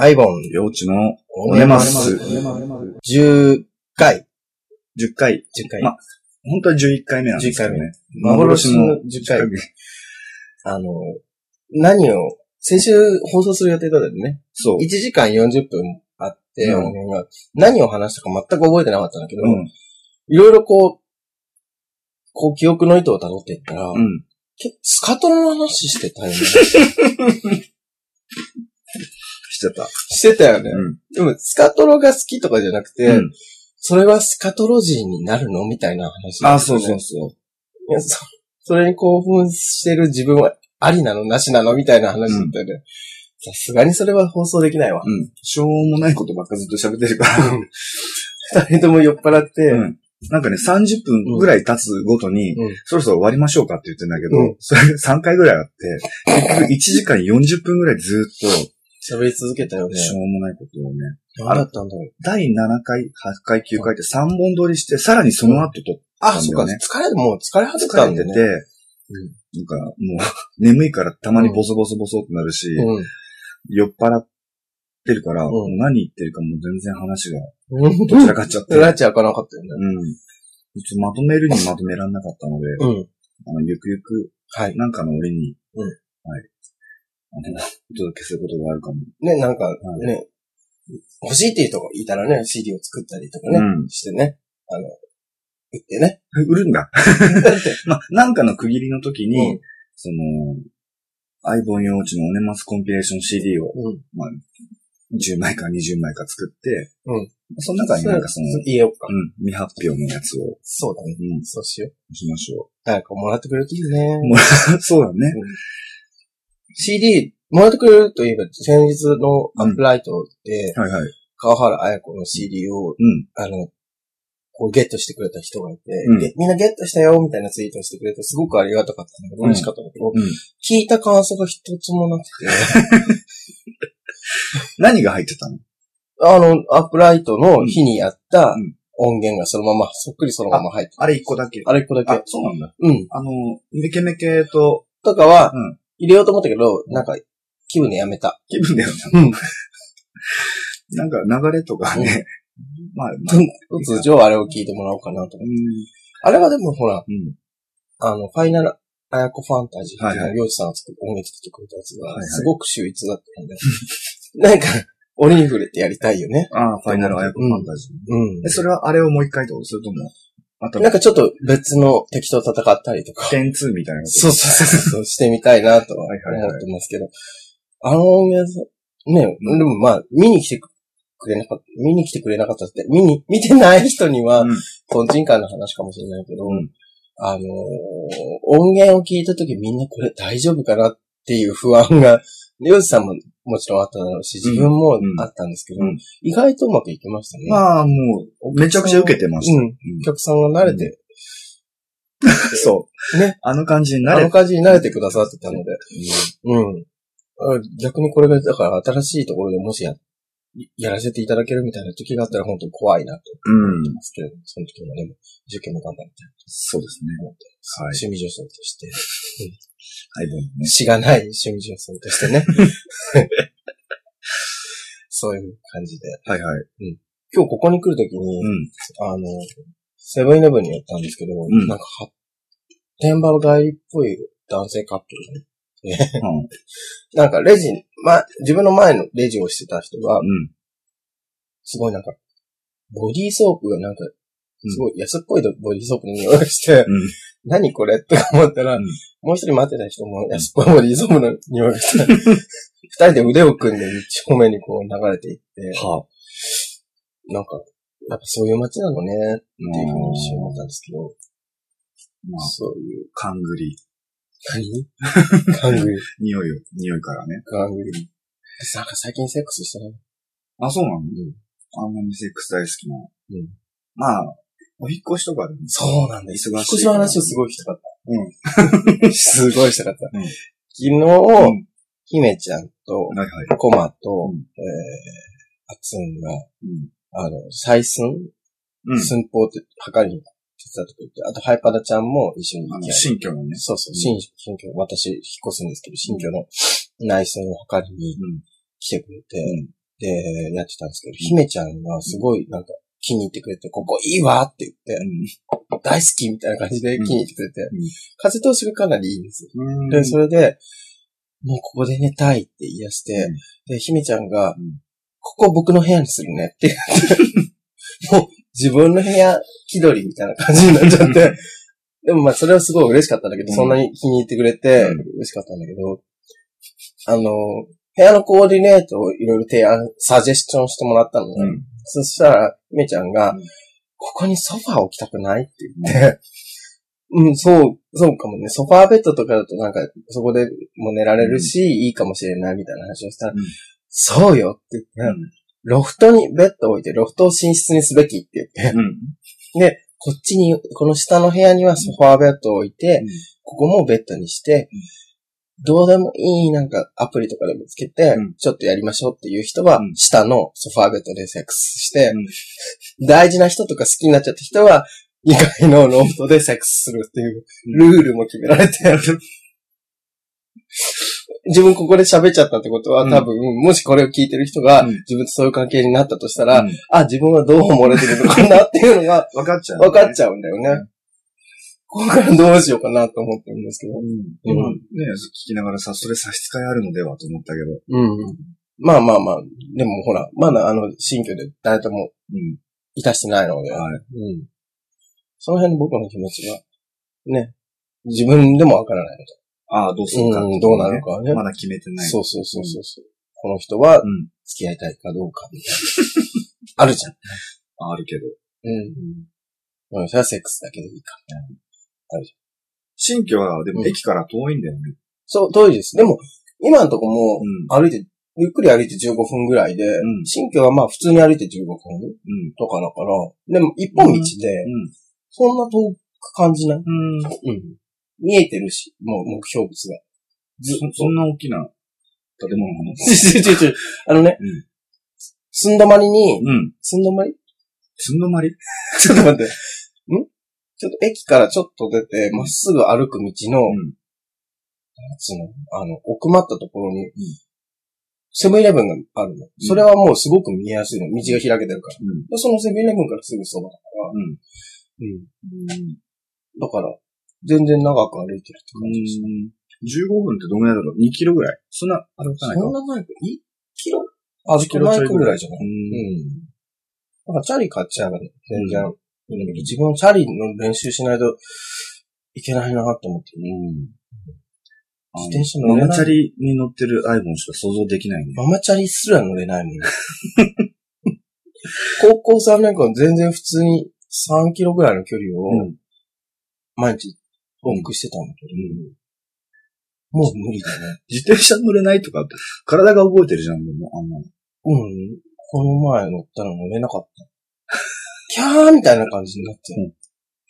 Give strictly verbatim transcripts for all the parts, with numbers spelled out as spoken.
アイボン領地のおねますじゅっかいじゅっかいじゅっかい、まあ本当はじゅういっかいめなんですけどね。幻のじゅっかい。あの何を先週放送する予定だったよね。そう。いちじかんよんじゅっぷんあって、うん、何を話したか全く覚えてなかったんだけど、いろいろこうこう記憶の糸を辿っていったら、うん、スカトロの話してたよね。してた。してたよね、うん。でもスカトロが好きとかじゃなくて。うんそれはスカトロジーになるのみたいな話、ね。あ、そうそうそう。いや、そ、それに興奮してる自分はありなのなしなのみたいな話だったよね。さすがにそれは放送できないわ。うん。しょうもないことばっかずっと喋ってるから。二人とも酔っ払って、うん。なんかね、さんじゅっぷんぐらい経つごとに、うん、そろそろ終わりましょうかって言ってんだけど、うん、それさんかいぐらいあって、いちじかんよんじゅっぷんぐらいずっと、喋り続けたよね。しょうもないことをね。何だったんだろう。だいななかい、はちかい、きゅうかいってさんぼん撮りして、さらにその後撮ったんだよね。あ、そうか。疲れ、もう疲れ果てたんだよね。疲れてて、うん、なんかもう眠いからたまにボソボソボソってなるし、うん、酔っ払ってるから、うん、もう何言ってるかもう全然話が、うん、どちらかっちゃって。どちらかっちゃかなかったよね。うん。ちょっとまとめるにまとめられなかったので、うん、あのゆくゆく、はい、なんかの折に、うん、はい。お届けすることがあるかも。ね、なんかね、はい、欲しいっていう人がいたらね、シーディー を作ったりとかね、うん、してね、あの、売ってね。売るんだ。まあ、なんかの区切りの時に、うん、その、アイボン用地のオネマスコンピレーション シーディー を、うん、まあ、じゅうまいかにじゅうまいか作って、うん、その中になんかその、入れようか。うん、未発表のやつを。そうだね。うん、そうしよう。しましょう。誰かもらってくれるといいね。もら、そうだね。うんシーディー、もらってくれるといえば、先日のアップライトで、うんはいはい、川原綾子の シーディー を、うん、あの、こうゲットしてくれた人がいて、うん、みんなゲットしたよ、みたいなツイートをしてくれて、すごくありがたかったんだけど、嬉しかったんだけど、うん、聞いた感想が一つもなくて。何が入ってたの？あの、アップライトの日にやった音源がそのまま、そっくりそのまま入ってた。あれ一個だけ。あれ一個だけ。あ、そうなんだ。うん。あの、メケメケと、とかは、うん入れようと思ったけど、なんか、気分でやめた。気分でやめた。うん。なんか流れとかね、うん、まあ、まあ、通常あれを聞いてもらおうかなと思って。あれはでもほら、うん、あの、ファイナル、アヤコファンタジーっていうのを、ヨウジさんが作って音楽作ってくれたやつが、すごく秀逸だったので、はいはい、なんか、折に触れてやりたいよね。ああ、ファイナルアヤコファンタジー。うん。でそれはあれをもう一回どうすると思うなんかちょっと別の敵と戦ったりとか。点にみたいなこと。そうそうそう。してみたいなとは思ってますけど。はいはいはい、あの、ね、でもまあ、見に来てくれなかった、見に来てくれなかったって、見に、見てない人には、とんちんかんの話かもしれないけど、うん、あの、音源を聞いたときみんなこれ大丈夫かなっていう不安が、ヨウジさんももちろんあっただろうし、自分もあったんですけど、うんうん、意外とうまくいきましたね。まあもう、めちゃくちゃ受けてました。うん。お客さんが慣れて、うん、そう。ね。あの感じに慣れて。あの感じに慣れてくださってたので。うん。うん、逆にこれが、だから新しいところでもしや、やらせていただけるみたいな時があったら本当に怖いなと思ってますけど、うん、その時もね、受験も頑張りたい。そうですね。はい、趣味女装として。はい、ね、しがない趣味女装としてね。そういう感じで。はいはい。うん、今日ここに来るときに、うん、あの、セブンイレブンに寄ったんですけど、うん、なんか、発展場帰りっぽい男性カップルね。うん、なんかレジ、ま、自分の前のレジをしてた人が、うん、すごいなんか、ボディーソープがなんか、すごい安っぽいボディーソープの匂いがして、うん、何これって思ったら、うん、もう一人待ってた人も安っぽいボディーソープの匂いがして、うん、二人で腕を組んで一方面にこう流れていって、はあ、なんか、やっぱそういう街なのね、っていうふうに一瞬思ったんですけど、まあ、そういう。勘ぐり。何勘ぐり。匂いを、匂いからね。勘ぐり。なんか最近セックスしてない？あ、そうなの？うん。あんなにセックス大好きな。うん。まあ、お引っ越しとかでも、ね。そうなんだ、忙しい。引っ越しの話をすごいしたかった。うん。すごいしたかった。うん、昨日、うん、姫ちゃんと、はいはい、コマと、うん、えー、アツンが、うん、あの、採寸、うん、寸法って測りに行ったとか言って、あとハイパダちゃんも一緒に行って。新居のね。そうそう、新居、私引っ越すんですけど、新居の内寸を測りに来てくれて、うん、で、やってたんですけど、姫ちゃんがすごいなんか気に入ってくれて、ここいいわって言って、うん、大好きみたいな感じで気に入ってくれて、うん、風通しがかなりいいんですよ、うん。で、それで、もうここで寝たいって癒して、うん、で、姫ちゃんが、うん、ここ僕の部屋にするねって言って、もう自分の部屋気取りみたいな感じになっちゃって、でもまあそれはすごい嬉しかったんだけど、うん、そんなに気に入ってくれて嬉しかったんだけど、あの、部屋のコーディネートをいろいろ提案、サジェスションしてもらったのね。うん、そしたら、姫ちゃんが、うん、ここにソファー置きたくないって言って、うん、そう、そうかもね。ソファーベッドとかだとなんか、そこでも寝られるし、うん、いいかもしれないみたいな話をしたら、うん、そうよって言って、うん、ロフトにベッドを置いて、ロフトを寝室にすべきって言って、うん、で、こっちに、この下の部屋にはソファーベッドを置いて、うん、ここもベッドにして、うんどうでもいいなんかアプリとかで見つけて、うん、ちょっとやりましょうっていう人は、下のソファーベッドでセックスして、うん、大事な人とか好きになっちゃった人は、にかいのロフトでセックスするっていうルールも決められて、うん、自分ここで喋っちゃったってことは、うん、多分、もしこれを聞いてる人が、うん、自分とそういう関係になったとしたら、うん、あ、自分はどう思われてるのかなっていうのが、分かっちゃう、ね。分かっちゃうんだよね。うんここからどうしようかなと思ってるんですけど。うん。今、うん、ね、聞きながらさ、それ差し支えあるのではと思ったけど。うん。まあまあまあ、でもほら、まだあの、新居で誰とも、いたしてないので、うん。はい。うん。その辺の僕の気持ちが、ね、自分でもわからないので。ああ、どうするか、ね。うん、どうなるかね。まだ決めてない。そうそうそうそう。うん、この人は、付き合いたいかどうかみたいな。あるじゃん。あるけど。うん。うん。それはセックスだけでいいかみたいな。はい、新居は、でも駅から遠いんだよね、うん。そう、遠いです。でも、今のとこも、歩いて、うん、ゆっくり歩いてじゅうごふんぐらいで、うん、新居はまあ普通に歩いてじゅうごふんとかだから、うん、でも一本道で、うん、そんな遠く感じない、うんうん、見えてるし、もう目標物が。そ, そんな大きな建物なのちちちあのね、うん、すんどまりに、うん、すんどまりすんどまりちょっと待って。んちょっと駅からちょっと出て、まっすぐ歩く道の、うん、その、あの、奥まったところに、セブンイレブンがあるの、うん。それはもうすごく見えやすいの。道が開けてるから。うん、でそのセブンイレブンからすぐそばだから、うんうんうん、だから、全然長く歩いてるって感じですね。じゅうごふんってどのぐらいだろう ?に キロぐらいそんな歩かないかそんなないか ?いち キロ歩けないくらいじゃないうん。だからチャリ買っちゃうのね。全然。うん自分はチャリの練習しないといけないなと思って。うん。自転車乗れない。ママチャリに乗ってるアイボンしか想像できないね。ママチャリすら乗れないもんね。高校さんねんかん全然普通にさんキロぐらいの距離を毎日往復してたんだけど、うん、もう無理だね。自転車乗れないとか体が覚えてるじゃんでもあんなの。うん。この前乗ったら乗れなかった。キャーみたいな感じになって。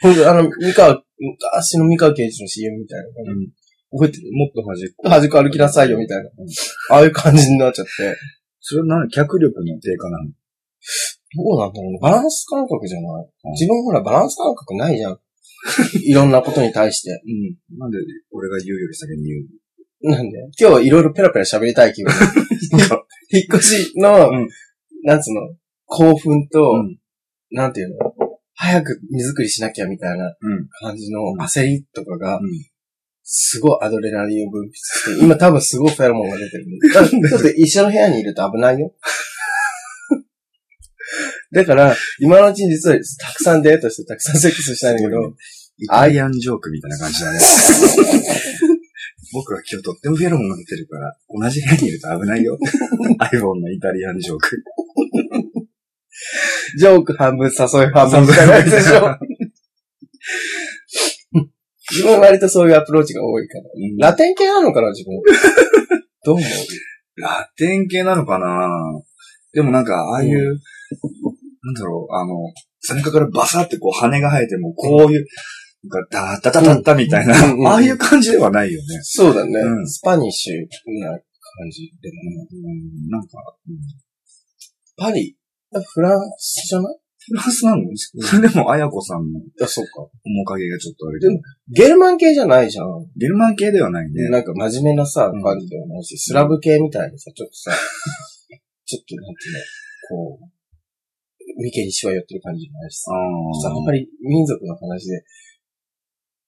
ほ、うんと、あの、三河、昔の三河刑事の シーエム みたいな感じ、うん。覚えてるもっと端っこ。端っこ歩きなさいよみたいな。うん、ああいう感じになっちゃって。それは何脚力の低下なのどうなんだろうね。バランス感覚じゃない、うん、自分ほらバランス感覚ないじゃん。いろんなことに対して。うん。なんで俺が言うより先に言うのなんで今日はいろいろペラペラ喋りたい気分。引っ越しの、うん、なんつうの、興奮と、うんなんていうの早く荷造りしなきゃみたいな感じの焦りとかが、すごいアドレナリンを分泌して、今多分すごいフェロモンが出てる。だからちょっと一緒の部屋にいると危ないよ。だから、今のうちに実はたくさんデートしてたくさんセックスしたいんだけど、アイアンジョークみたいな感じだね。僕は今日とってもフェロモンが出てるから、同じ部屋にいると危ないよ。アイボンのイタリアンジョーク。ジョーク半分誘い半分じゃないでしょ自分は割とそういうアプローチが多いから、うん、ラテン系なのかな自分どう思うラテン系なのかなでもなんかああいう、うん、なんだろうあの背中からバサってこう羽が生えてもこういう、うん、なんかダダダダダみたいな、うんうんうん、ああいう感じではないよねそうだね、うん、スパニッシュな感じでも、うん、なんか、うん、パリフランスじゃないフランスなのそれでも、あやこさんの。あ、そうか。面影がちょっとあれでも、ゲルマン系じゃないじゃん。ゲルマン系ではないね。なんか真面目なさ、感じではないし、うん、スラブ系みたいにさ、ちょっとさ、ちょっとなんていうの、こう、眉間にしわ寄ってる感じじゃないしさ、あんまり民族の話で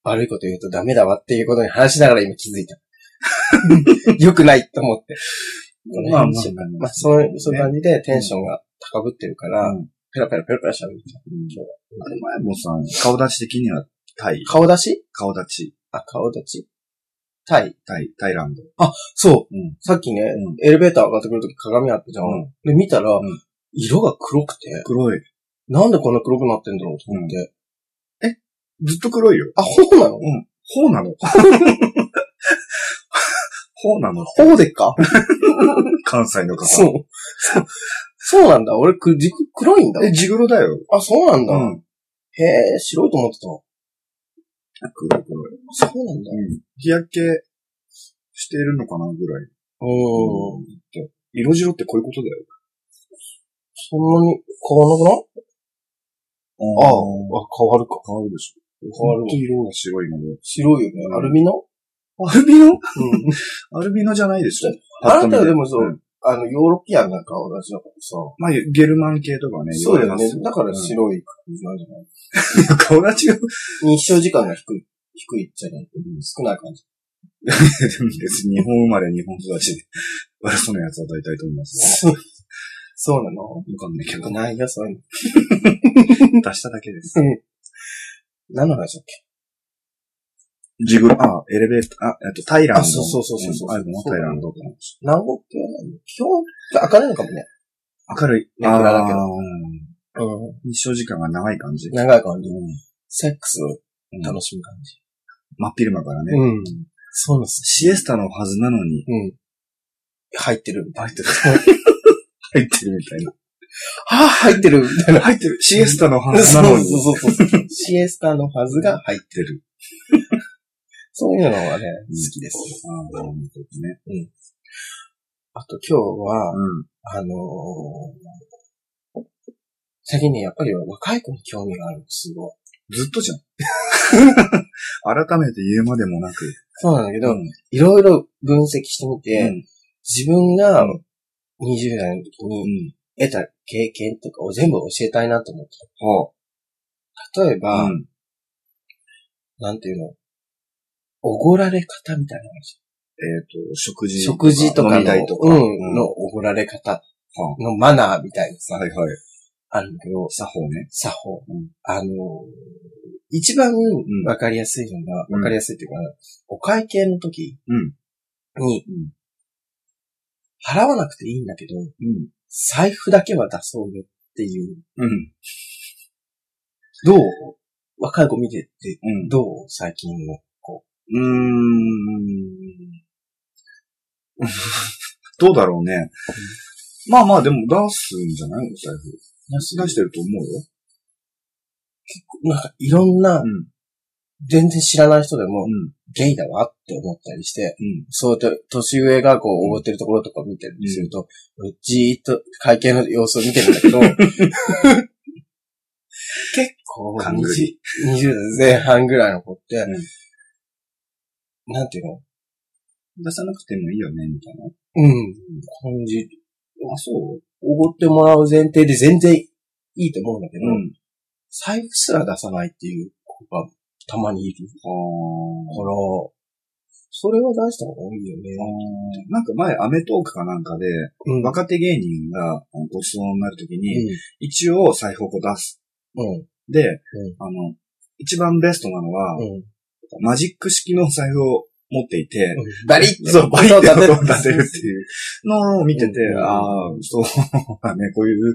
悪いこと言うとダメだわっていうことに話しながら今気づいた。良くないと思って。まあまあ、まあ、そういう、そういう感じでテンションが高ぶってるから、うん、ペラペラペラペラ喋るじゃん。あれ、前もさ、顔出し的にはタイ。顔出し？顔立ち。あ、顔立ち。タイ。タイ、タイランド。あ、そう。うん、さっきね、うん、エレベーター上がってくるとき鏡あったじゃん。うん、で、見たら、うん、色が黒くて。黒い。なんでこんな黒くなってんだろうと思って。うん、え？ずっと黒いよ。あ、ほうなの？うん。ほうなの？ほうなの？ほうでっか？関西の方。そう。そうなんだ。俺、く、軸、黒いんだ。え、地黒だよ。あ、そうなんだ。うん、へえ、白いと思ってた。黒い黒い。そうなんだ。うん。日焼けしてるのかなぐらい。おー、うん。色白ってこういうことだよ。そんなに変わらなくない？ああ、変わるか。変わるでしょ。変わる。色が白いので。白いよね。うん、アルビノ？アルビノ？うん。アルビノじゃないでしょ。あなたはでもそう、うん、あの、ヨーロピアンな顔だしだからさ。まあ、ゲルマン系とかね。そうだよね。だから白い感じなんじゃない、うん、顔が違う。日照時間が低い、低いっちゃね。少ない感じ。別に日本生まれ、日本育ちで、悪そうなやつは大体と思います、ね。そうなの？わかんないけど。ないよ、そういうの。出しただけです。うん。何の話だっけ？ジグロ、あ、エレベーター、あ、えっと、タイランド。あ、そうそうそうそうそう。あるの、タイランド。南国系なの？基本、明るいのかもね。明るい。暗だけど。うん。日照時間が長い感じ。長い感じ。うん、セックスを楽しむ感じ。うん、真っ昼間からね。うん。そうです。シエスタのはずなのに。うん。入ってる。入ってる。入ってるみたいな。はぁ、入ってるみたいな。入ってる。シエスタのはずなのに。そうそうそうそう。シエスタのはずが入ってる。そういうのはね、好きですよ。ああ、なるほどね。うん。あと今日は、うん、あのー、最近ね、やっぱり若い子に興味があるんですよ。ずっとじゃん。改めて言うまでもなく。そうなんだけど、うん、いろいろ分析してみて、うん、自分がにじゅう代の時に得た経験とかを全部教えたいなと思ってた。うん、例えば、うん、なんていうの、おごられ方みたいなのえっ、ー、と、食事。食事とかの、飲み代とか、うん、のおごられ方のマナーみたいなさ、はいはい、あるんだけど、作法ね。作法。うん、あの、一番わかりやすいのが、わ、うん、かりやすいっていうか、お会計の時に、うん、払わなくていいんだけど、うん、財布だけは出そうよっていう。うん、どう若い子見てって、うん、どう最近の。うーん。どうだろうね。まあまあ、でも出すんじゃないの財布。出してると思うよ。結構、なんかいろんな、うん、全然知らない人でも、うん、ゲイだわって思ったりして、うん、そうやって年上がこう、おごってるところとか見てるすると、うん、じーっと会計の様子を見てるんだけど、結構にじゅう、にじゅう代前半ぐらいの子って、うんなんていうの出さなくてもいいよね、みたいな。うん。感じ。あ、そう。おごってもらう前提で全然いいと思うんだけど、うん、財布すら出さないっていう子がたまにいる。あー。から、それは出した方がいいよね。なんか前、アメトークかなんかで、うん、若手芸人がごちそうになるときに、うん、一応財布を出す。うん、で、うん、あの、一番ベストなのは、うんマジック式の財布を持っていて、バリッとバリッと音を出せるっていうのを見てて、うん、ああ、そうだね、こういう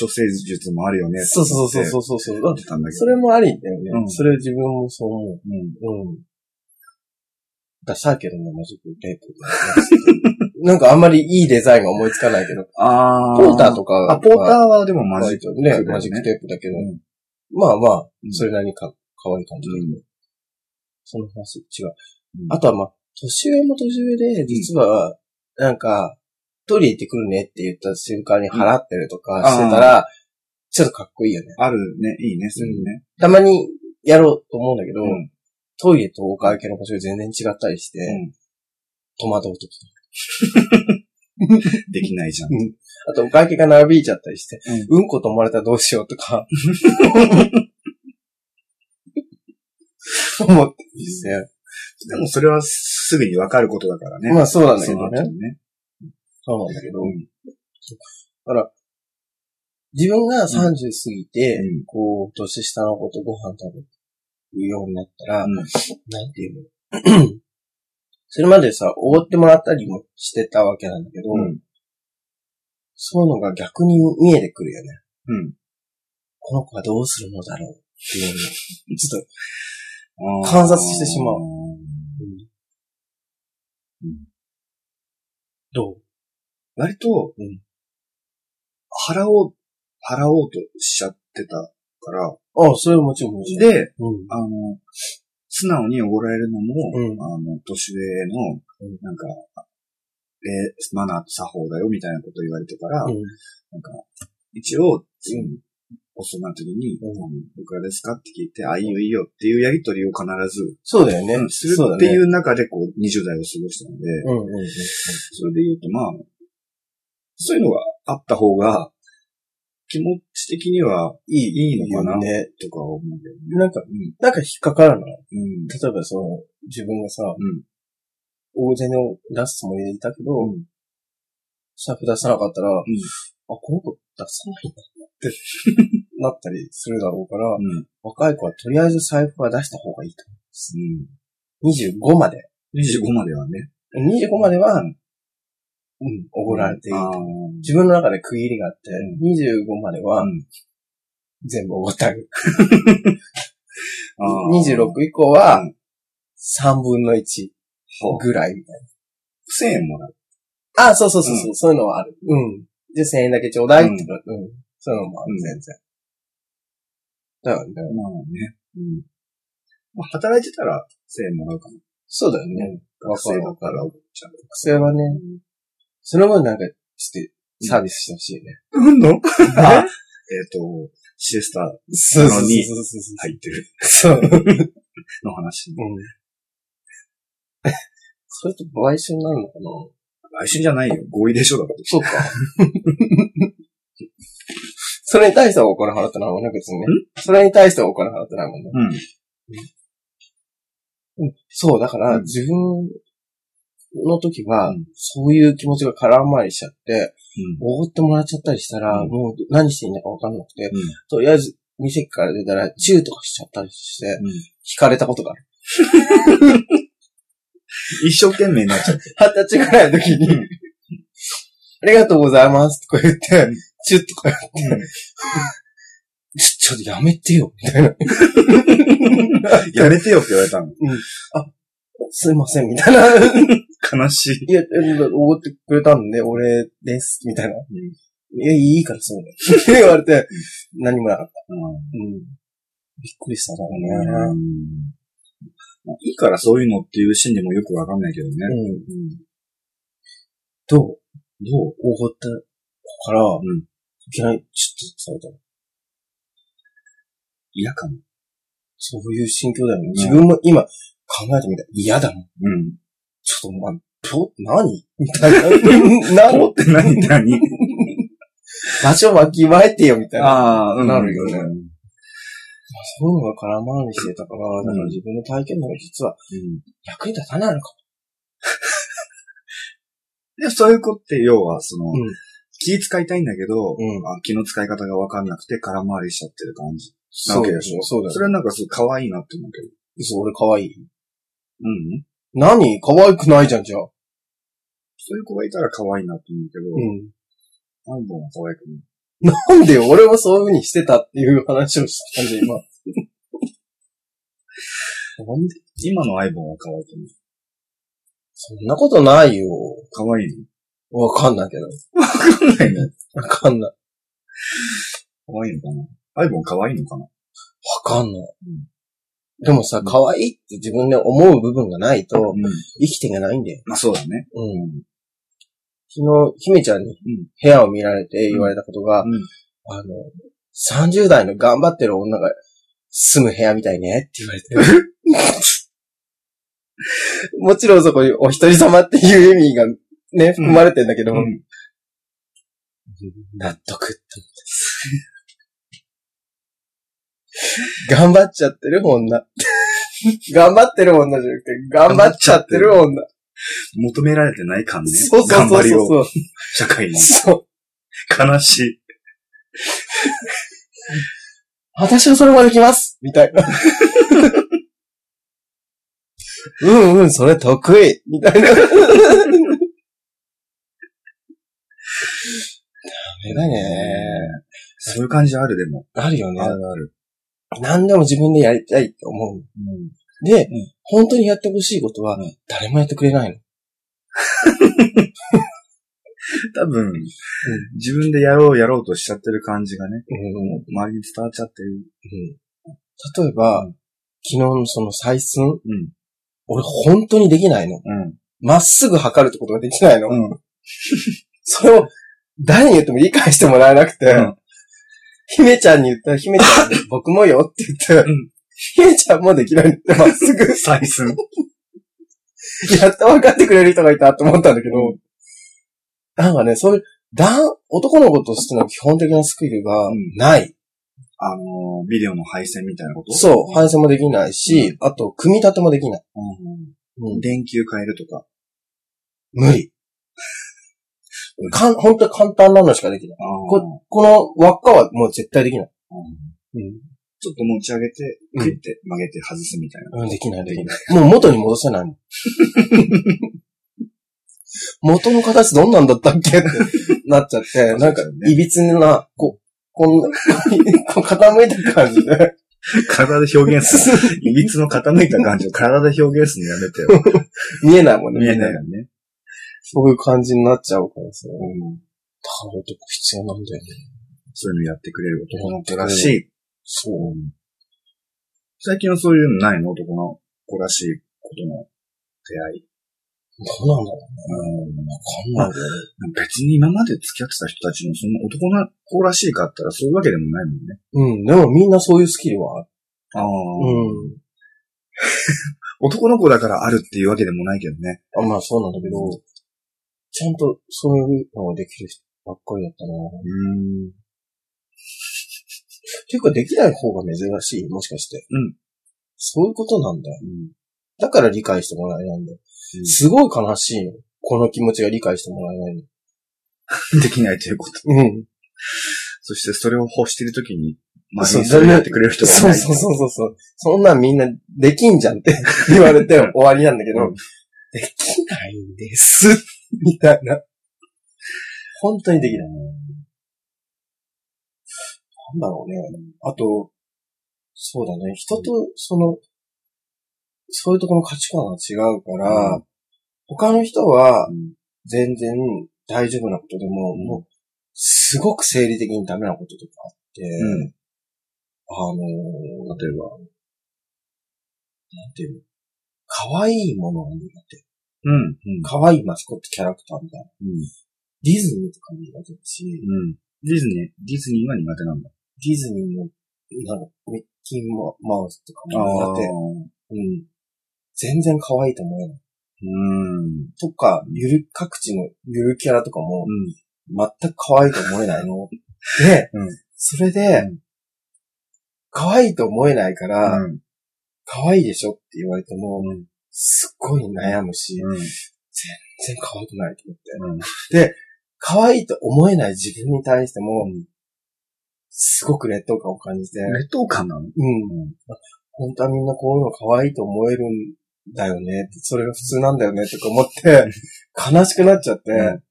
処世術もあるよねって思って。そうそうそうそうそう。思ってたんだけど。それもありだよね。うん、それ自分もそう思う。うん。うん、だサーケルのマジックテープ。なんかあんまりいいデザインが思いつかないけど。ああ。ポーターとか。あ、ポーターはでもマジック、ね、マジックテープだけど、うん、まあまあ、それなりにか、かわいい感じでいい、ね。うんその話、違う。うん、あとはまあ、年上も年上で、実は、なんか、トイレ行ってくるねって言った瞬間に払ってるとかしてたら、うん、ちょっとかっこいいよね。あるね、いいね、そういうね、うん。たまにやろうと思うんだけど、うん、トイレとお会計の場所が全然違ったりして、うん、戸惑うとき。できないじゃん。うん、あとお会計が長引いちゃったりして、うん、うんこと思われたらどうしようとか思ってるんですよ。でもそれはすぐに分かることだからね。まあそうなんだけどね。そうなんだけど。うん、だから自分がさんじゅう過ぎて、うん、こう年下の子とご飯食べるようになったら、うん、なんていうの。それまでさ、おごってもらったりもしてたわけなんだけど、うん、そういうのが逆に見えてくるよね。うん。この子はどうするのだろうっていうのちょっと観察してしまう。うんうん、どう？割と、うん、払おう、払おうとしちゃってたから。ああ、それはもちろんもちろん。で、うん、あの、素直におごられるのも、うん、あの、年上の、なんか、えー、マナーと作法だよ、みたいなこと言われてから、うん、なんか、一応、うん、おそな時に、うん、いくらですかって聞いて、あ、いいよいいよっていうやりとりを必ず、そうだよね。するっていう中で、こう、にじゅう代を過ごしたので、うんうんうん、それで言うと、まあ、そういうのがあった方が、気持ち的にはいい、いいのかなね、とか思うけど、ね、なんか、うん、なんか引っかからない、うん、例えばその、自分がさ、うん、大勢の出すつもりでいたけど、うん、スタッフ出さなかったら、うん、あ、この子出さないんだってなったりするだろうから、うん、若い子はとりあえず財布は出した方がいいと思います。うん、にじゅうごまで。にじゅうごまではね。にじゅうごまでは、うん、おごられていい、うん。自分の中で区切りがあって、うん、にじゅうごまでは、うん、全部おごってあげる。にじゅうろく以降は、うん、さんぶんのいちぐらいみたいな。せんえんもらう。ああ、そうそうそうそう、うん、そういうのはある。うん。じゃあせんえんだけちょうだいって、うんうん、そういうのもある、うん、全然。だよね。まあね。うん。まあ、働いてたらせんえんもらうかな。そうだよね。学生だからおごっちゃう。学生はね。うんその分なんか、して、サービスしてほしいね。うんのあ、えっと、シエスターのに入ってる。そう。の話。うん。それと買収になるのかな買収じゃないよ。合意でしょだから。そうか。それに対してはお金払ってないもんね、別にね。それに対してはお金払ってないもんね。うん。うん、そう、だから、うん、自分、の時は、うん、そういう気持ちが空回りしちゃって、おごってもらっちゃったりしたら、うん、もう何していいんだかわかんなくて、うん、とりあえず店から出たら、チューとかしちゃったりして、うん、引かれたことがある。一生懸命になっちゃって。二十歳ぐらいの時に、うん、ありがとうございますとか言って、チューとかやって、うん、ちょっとやめてよ、みたいな。やめてよって言われたの。うん、あ、すいません、みたいな。悲しい。いや、おごってくれたんで、俺です、みたいな。うん、いや、いいからそうだ。って言われて、何もなかった。うんうん、びっくりしただろうね、うん。いいからそういうのっていうシーンでもよくわかんないけどね。うんうん、どうどうおごった子から、うん、いきなりちょっとされたの。嫌かも。そういう心境だよね。うん、自分も今考えてみたら嫌だもん。うんちょっと、まあ、と、何みたいな。何って何何場所わきまえてよ、みたいな。ああ、うん、なるよね。うん、そういうのが空回りしてたから、うん、だから自分の体験の実は、うん、役に立たないのかも。で、そういう子って、要は、その、うん、気使いたいんだけど、うん、気の使い方がわかんなくて空回りしちゃってる感じなわけでしょ。そうだよ。それはなんかすごい可愛いなって思うけど。嘘、俺可愛い？うん。何？可愛くないじゃん、じゃあ。そういう子がいたら可愛いなって言うけど、うん。何本も可愛くない。なんでよ、俺はそういう風にしてたっていう話をしたんで、今。なんで今のアイボンは可愛くない。そんなことないよ。可愛いの？わかんないけど。わかんないね。わかんない。可愛いのかな？アイボン可愛いのかな？わかんない。うんでもさ、可愛いって自分で思う部分がないと、うん、生きていけないんだよ。まあそうだね。うん。昨日、姫ちゃんに部屋を見られて言われたことが、うんうん、あの、さんじゅう代の頑張ってる女が住む部屋みたいねって言われて。もちろんそこにお一人様っていう意味がね、含まれてんだけど、うんうん、納得ってことです。頑張っちゃってる女。頑張ってる女じゃなくて、頑張っちゃってる女。求められてない感ね。そうそうそうそう。頑張りを社会に。そう。悲しい。私はそれまで来ますみたいな。うんうん、それ得意みたいな。ダメだね。そういう感じあるでも。あるよね。あるある。何でも自分でやりたいって思う。うん、で、うん、本当にやってほしいことは、誰もやってくれないの。多分、うん、自分でやろうやろうとしちゃってる感じがね、うん、周りに伝わっちゃってる。うん、例えば、うん、昨日のその採寸、うん、俺本当にできないの。ま、うん、っすぐ測るってことができないの。うん、それを誰に言っても理解してもらえなくて、うん、姫ちゃんに言ったら姫ちゃん僕もよって言って、うん、姫ちゃんもできないってまっすぐ採寸。やっと分かってくれる人がいたと思ったんだけど、うんなんかね、そういう、男の子としての基本的なスキルがない。うん、あの、ビデオの配線みたいなこと？そう、配線もできないし、うん、あと、組み立てもできない。うんうん、電球変えるとか。無理。かん、ほんと簡単なのしかできない。こ、この輪っかはもう絶対できない。うんうん、ちょっと持ち上げて、くいって曲げて外すみたいな。うん、できない、できない。もう元に戻せない。元の形どんなんだったっけってなっちゃって、ね、なんか、いびつな、こう、こんな、傾いた感じで。体で表現する。いびつの傾いた感じを体で表現するのやめてよ。見えないもんね。見えないよね。そういう感じになっちゃうからさ。うん。だから男必要なんだよね。そういうのやってくれる男の子らしい。そう。最近はそういうのないの？男の子らしいことの出会い。どうなんだろうね。わかんない。別に今まで付き合ってた人たちもそんな男の子らしいかったらそういうわけでもないもんね。うん。でもみんなそういうスキルはある。ああ。うん。男の子だからあるっていうわけでもないけどね。あまあそうなんだけど、うん、ちゃんとそういうのができる人ばっかりだったな。うん。っていうかできない方が珍しい、もしかして。うん。そういうことなんだよ。うん。だから理解してもらえないんだよ。うん、すごい悲しいの。この気持ちが理解してもらえないの。できないということ。うん。そしてそれを欲してるときに、まあ、それをやってくれる人がいない。そうそうそうそう。そんなんみんなできんじゃんって言われて終わりなんだけど、うん、できないんです。みたいな。本当にできない。なんだろうね。あと、そうだね。人と、その、そういうところの価値観が違うから、うん、他の人は全然大丈夫なことでも、うん、もうすごく生理的にダメなこととかあって、うん、あの例えばなんていうの、可愛いものが苦手、うんうん、可愛いマスコットキャラクターみたいな、うん、ディズニーとか苦手だし、うん、ディズニーディズニーは苦手なんだ。ディズニーのなんかミッキーマウスとかも苦手、うん。全然可愛いと思えない。うん。とか、ゆる、各地のゆるキャラとかも、うん、全く可愛いと思えないの。で、うん、それで、うん、可愛いと思えないから、うん、可愛いでしょって言われても、うん、すっごい悩むし、うん、全然可愛くないと思って、うん。で、可愛いと思えない自分に対しても、うん、すごく劣等感を感じて。劣等感なの？うん。うん本当はみんなこういうの可愛いと思えるんだよねって、それが普通なんだよねとか思って、悲しくなっちゃって、うん、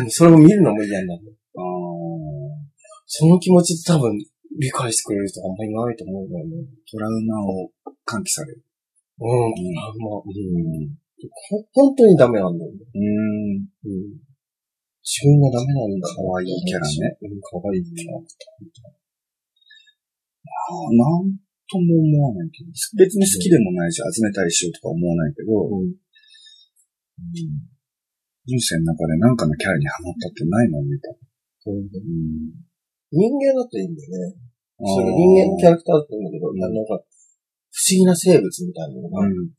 でもそれを見るのも嫌になる。あその気持ちって多分理解してくれる人があんまりいないと思うんだよね。トラウマを喚起される。うん、トラウマ。うん、本当にダメなんだよね。うんうん、自分がダメなんだ。可愛いキャラね。可愛いキャラ。ああ、なんとも思わないけど、別に好きでもないし、集めたりしようとか思わないけど、うん、人生の中で何かのキャラにハマったってないのみたいな。うん、人間だといいんだよね。それ人間のキャラクターだといいんだけど、なんか不思議な生物みたいなのが、うん、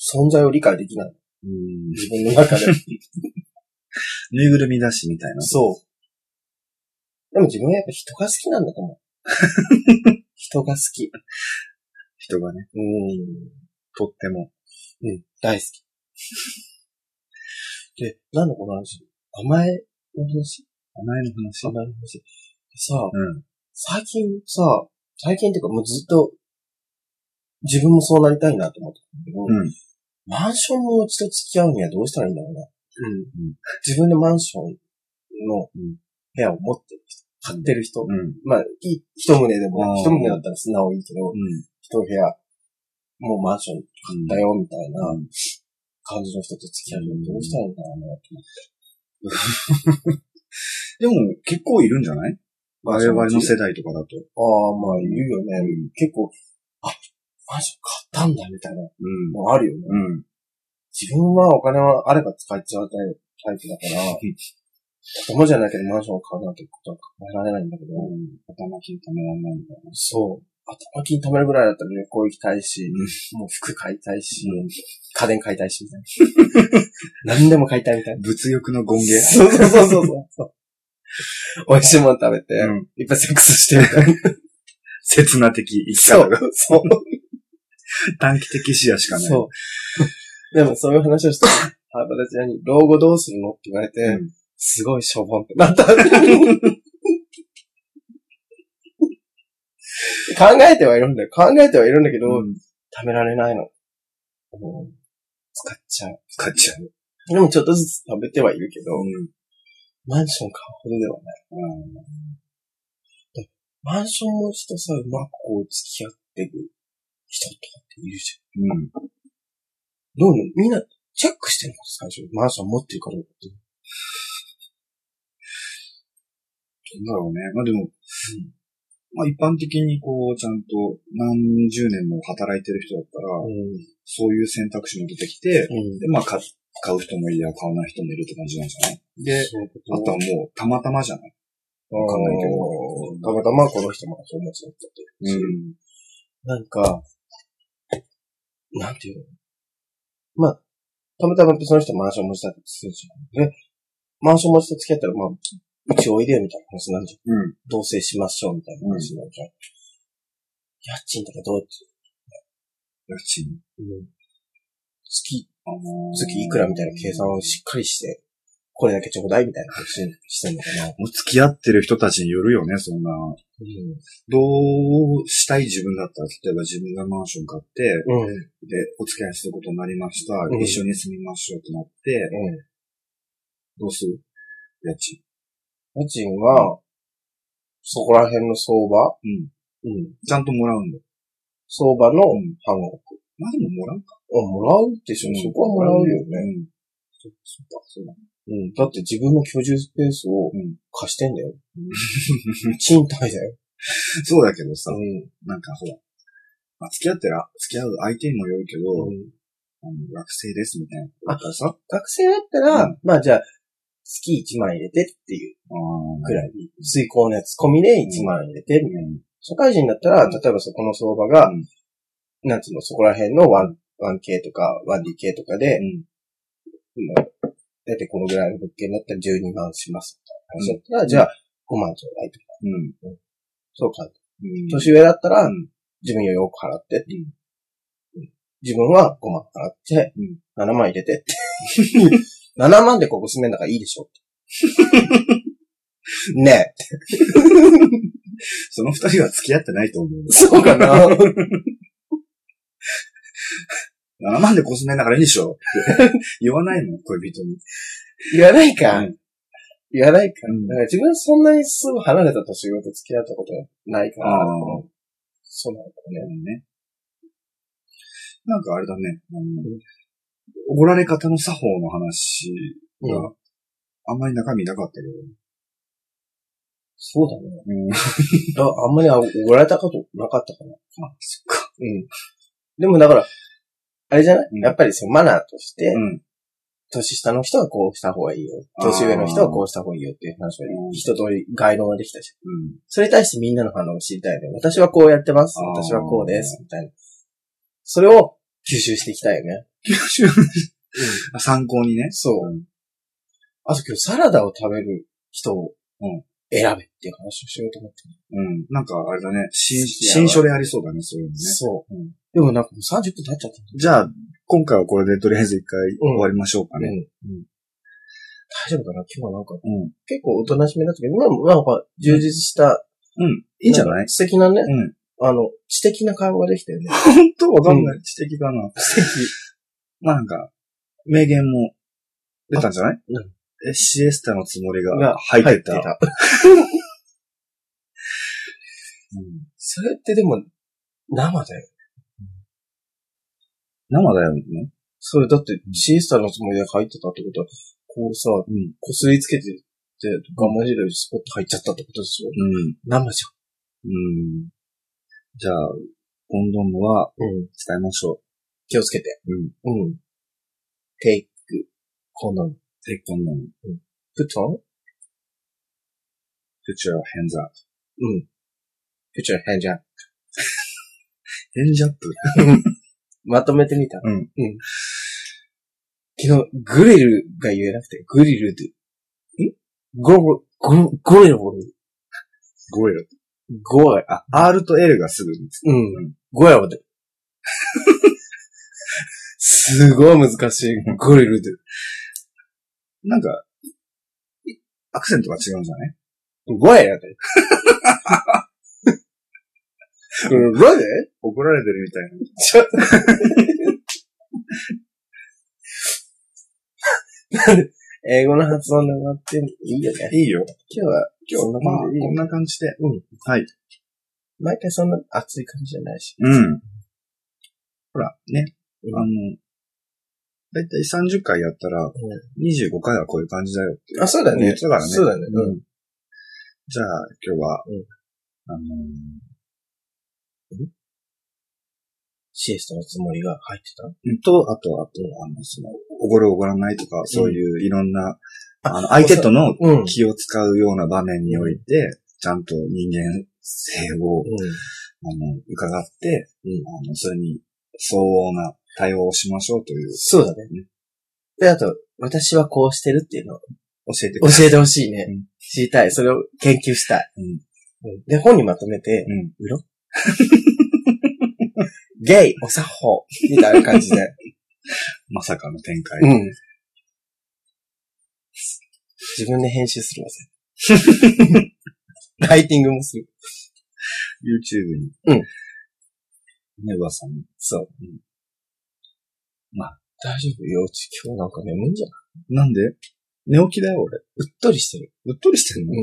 存在を理解できない。うん、自分の中で。ぬいぐるみだしみたいな。そう。でも自分はやっぱ人が好きなんだと思う。人が好き。人がね。うん。とっても。うん、大好き。で、なんだこの話？甘えの話？甘えの話？甘えの話。さあ、うん、最近さ、最近っていうかもうずっと自分もそうなりたいなと思ってたんだけど、うん、マンションもう一度付き合うにはどうしたらいいんだろうな。うんうん、自分でマンションの部屋を持ってる人、買ってる人、うん、まあ、一棟でも、ね、一棟だったら素直いいけど、うん、一部屋、もうマンション買ったよ、みたいな感じの人と付き合うにはどうしたらいいんだろうな、と思って。でも、結構いるんじゃない？我々の世代とかだと。ああ、まあ、いるよね。結構、あ、マンション買ったんだ、みたいな、うん、もうあるよね。うん、自分はお金はあれば使っちゃうタイプだから、とてもじゃないけどマンションを買うなんてことは考えられないんだけど、うん、頭金貯められないみたいな。そう。頭金貯めるぐらいだったら旅行行きたいし、うん、もう服買いたいし、うん、家電買いたいしみたいな。何でも買いたいみたいな。物欲の権限。そうそうそうそうそう。美味しいもの食べて、うん、いっぱいセックスしてみたいな。刹那的生き方が。そう。そう短期的視野しかない。そう。でもそういう話をしたら、友達に老後どうするのって言われて、うん、すごいしょぼんってなった。考えてはいるんだよ。考えてはいるんだけど、うん、貯められないの、うん。使っちゃう。使っちゃう。でもちょっとずつ貯めてはいるけど、うん、マンション買うほどではない、うん。マンション持ちとさ、うまくこう付き合ってる人とかっているじゃん。うん、どうね、みんなチェックしてるの最初。マンション持ってるからって。なんだろうね。まあでも、うん、まあ一般的にこう、ちゃんと何十年も働いてる人だったら、うん、そういう選択肢も出てきて、うん、でまあ買う人もいれば買わない人もいるって感じなんじゃない？で、あとはもうたまたまじゃない？わかんないけど、たまたまこの人もそう思っちゃったって。うん。なんか、なんていうの？まあ、たまたまその人マンション持ちだってするじゃん。で、マンション持ちと付き合ったら、まあ、うちおいでよみたいな話になるじゃん。うん。同棲しましょうみたいな話になるじゃん。うん、家賃とかどうって家賃、うん、月、あのー、月いくらみたいな計算をしっかりして、これだけちょうだいみたいな話してるのかな。もう付き合ってる人たちによるよね、そんな。うん、どうしたい自分だったら、例えば自分がマンション買って、うん、で、お付き合いすることになりました、うん、一緒に住みましょうってなって、うん、どうする？家賃。家賃は、そこら辺の相場、うんうん、ちゃんともらうんだ。相場の半額。まあでももらうか。あ、もらうでしょ、うん、そこはもらうよね。うん、そっか、そうだね。うん、だって自分の居住スペースを貸してんだよ。うん、賃貸だよ。そうだけどさ、うん、なんかほら、まあ、付き合ってら、付き合う相手にもよるけど、うん、あの学生ですみたいな。あ、学生だったら、うん、まあじゃあ、月いちまん入れてっていうくらい、水光熱込みでいちまん入れてみたいな、うん。社会人だったら、例えばそこの相場が、うん、なんつうの、そこら辺の ワンケー とか ワンディーケー とかで、うんうん、だってこのぐらいの物件だったらじゅうにまんしますみたいな。そしたら、じゃあごまんちょうだいとか。うんうん、そうか、うん。年上だったら、うん、自分より多く払ってって、うん、自分はごまん払って、うん、ななまん入れてって。ななまんでここ住めんだからいいでしょって。ねえ。その二人は付き合ってないと思う。そうかな。ななまんでこすめながらいいでしょって言わないの恋人に。言わないか、うん、言わないか、うん、だから自分そんなにすぐ離れた年上と付き合ったことないから、そうなんだね。なんかあれだね、おごられ方の作法の話があんまり中身なかったけど、うん、そうだね、うん、だあんまりおごられたことなかったかな。あ、そっか、うん、でもだからあれじゃない、うん、やっぱりそのマナーとして、うん、年下の人はこうした方がいいよ。年上の人はこうした方がいいよっていう話は一通り概論ができたじゃん。うん、それに対してみんなの反応を知りたいよね。私はこうやってます。私はこうです。みたいな。それを吸収していきたいよね。吸収うん、参考にね。そう。うん、あと今日サラダを食べる人を、うん、選べっていう話をしようと思って。うん。なんかあれだね。新、新書でありそうだね、そういうのね。そう。うん、でもなんかもうさんじゅっぷん経っちゃった。じゃあ、今回はこれでとりあえず一回終わりましょうかね。うんうんうん、大丈夫かな今日はなんか、うん、結構おとなしめだったけど、今もなんか充実した、うん、うん、いいんじゃない素敵なね、うん、あの、知的な会話ができたよね。本当わかんない、うん。知的かな。知的。なんか、名言も出たんじゃない、うん、シエスタのつもりが入ってた。入ってたうん、それってでも、生だよ。生だよね。それだって、シエスタのつもりが入ってたってことは、こうさ、うん、こすりつけてて、我慢汁スポッと入っちゃったってことでしょ。うん、生じゃん。うん、じゃあ、コンドームは、伝えましょう。うん、気をつけて。うん。うん。take, コンドーム。take コンドーム。うん。put on? put your hands up. うん。put your hands up. hands up? まとめてみた。うん。うん。昨日、グリルが言えなくて、グリルで。え？ゴロ、ゴロ、ゴロ、ゴロ。ゴロ。ゴロ、あ、R と L がすぐにつく。うん。ゴロで。すごい難しい。ゴリルで。なんか、アクセントが違うんじゃない？ゴエやで。ロで？怒られてるみたいな。ちょ英語の発音で終わってもいいよね。いいよ。今日は、今日はまあ、こんな感じで。うん。はい。毎回そんな熱い感じじゃないし。うん。ほら、ね。あの、だいたいさんじゅっかいやったら、にじゅうごかいはこういう感じだよって。あ、そうだね。そうだね。そうだね。うん。じゃあ、今日は、うん、あのー、シエストのつもりが入ってた？と、あと、あと、あの、その、おごるおごらないとか、そういういろんな、うん、あの、相手との気を使うような場面において、うん、ちゃんと人間性を、うん、あの、伺って、うん、あの、それに相応な、対応をしましょうという。そうだね。で、あと、私はこうしてるっていうのを教えてください。教えてほしいね、うん。知りたい。それを研究したい。うん、で、本にまとめて、うん、うろゲイ、お作法みたいな感じで。まさかの展開、うん。自分で編集するません。ライティングもする。YouTube に。うん。ネバーさんに。そう。うんまあ、大丈夫よ。今日なんか眠いんじゃない？なんで？寝起きだよ、俺。うっとりしてる。うっとりしてるの？う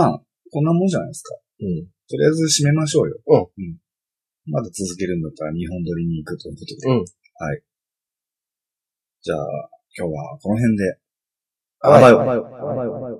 ん。まあ、こんなもんじゃないですか。うん。とりあえず締めましょうよ。うん。うん。まだ続けるんだったらにほん撮りに行くということで。うん。はい。じゃあ、今日はこの辺で。あばよ。あばよ。あばよ。